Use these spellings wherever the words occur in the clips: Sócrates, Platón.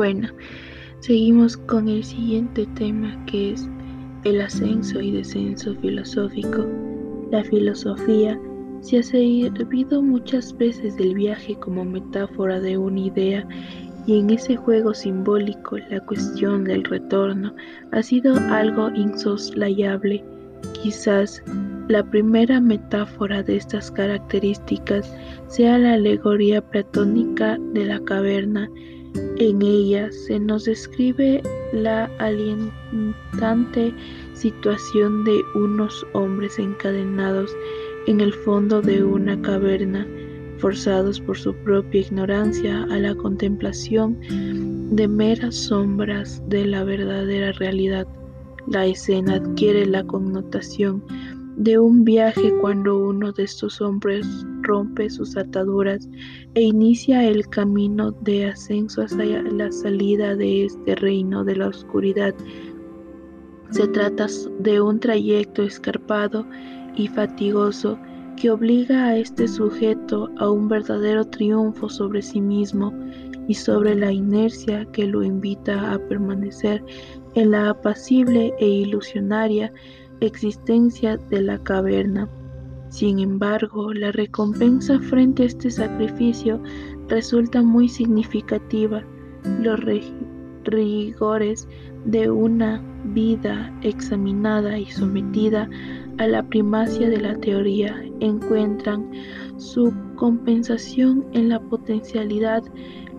Bueno, seguimos con el siguiente tema, que es el ascenso y descenso filosófico. La filosofía se ha servido muchas veces del viaje como metáfora de una idea, y en ese juego simbólico la cuestión del retorno ha sido algo insoslayable. Quizás la primera metáfora de estas características sea la alegoría platónica de la caverna. En ella se nos describe la alienante situación de unos hombres encadenados en el fondo de una caverna, forzados por su propia ignorancia a la contemplación de meras sombras de la verdadera realidad. La escena adquiere la connotación de un viaje cuando uno de estos hombres rompe sus ataduras e inicia el camino de ascenso hacia la salida de este reino de la oscuridad. Se trata de un trayecto escarpado y fatigoso que obliga a este sujeto a un verdadero triunfo sobre sí mismo y sobre la inercia que lo invita a permanecer en la apacible e ilusionaria existencia de la caverna. Sin embargo, la recompensa frente a este sacrificio resulta muy significativa. Los rigores de una vida examinada y sometida a la primacia de la teoría encuentran su compensación en la potencialidad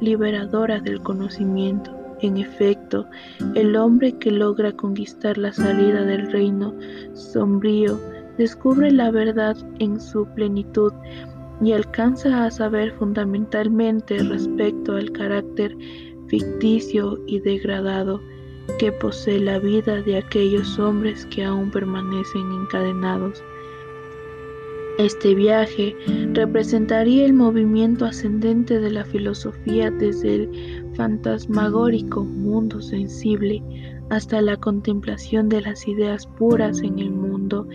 liberadora del conocimiento. En efecto, el hombre que logra conquistar la salida del reino sombrío descubre la verdad en su plenitud y alcanza a saber fundamentalmente respecto al carácter ficticio y degradado que posee la vida de aquellos hombres que aún permanecen encadenados. Este viaje representaría el movimiento ascendente de la filosofía desde el fantasmagórico mundo sensible hasta la contemplación de las ideas puras en el mundo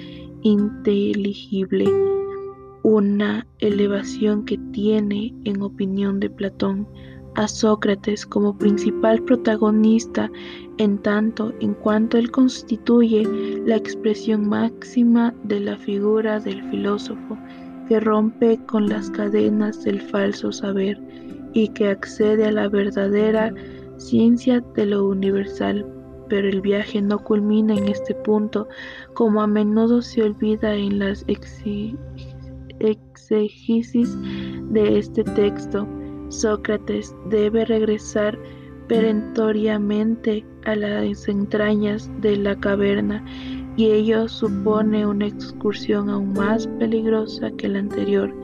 inteligible, una elevación que tiene, en opinión de Platón, a Sócrates como principal protagonista, en tanto en cuanto él constituye la expresión máxima de la figura del filósofo que rompe con las cadenas del falso saber y que accede a la verdadera ciencia de lo universal. Pero el viaje no culmina en este punto, como a menudo se olvida en las exégesis de este texto. Sócrates debe regresar perentoriamente a las entrañas de la caverna, y ello supone una excursión aún más peligrosa que la anterior.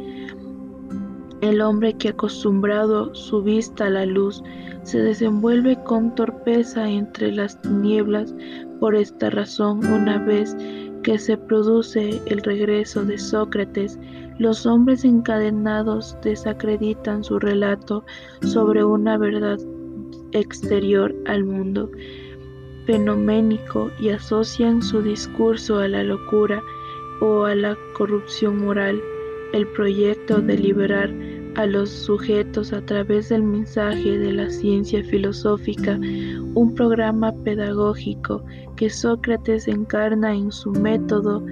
El hombre que ha acostumbrado su vista a la luz se desenvuelve con torpeza entre las tinieblas. Por esta razón, una vez que se produce el regreso de Sócrates, los hombres encadenados desacreditan su relato sobre una verdad exterior al mundo fenoménico y asocian su discurso a la locura o a la corrupción moral. El proyecto de liberar a los sujetos a través del mensaje de la ciencia filosófica, un programa pedagógico que Sócrates encarna en su método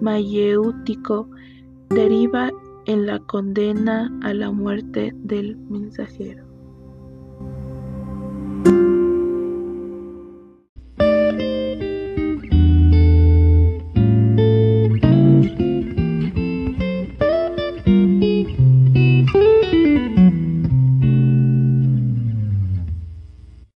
mayéutico, deriva en la condena a la muerte del mensajero.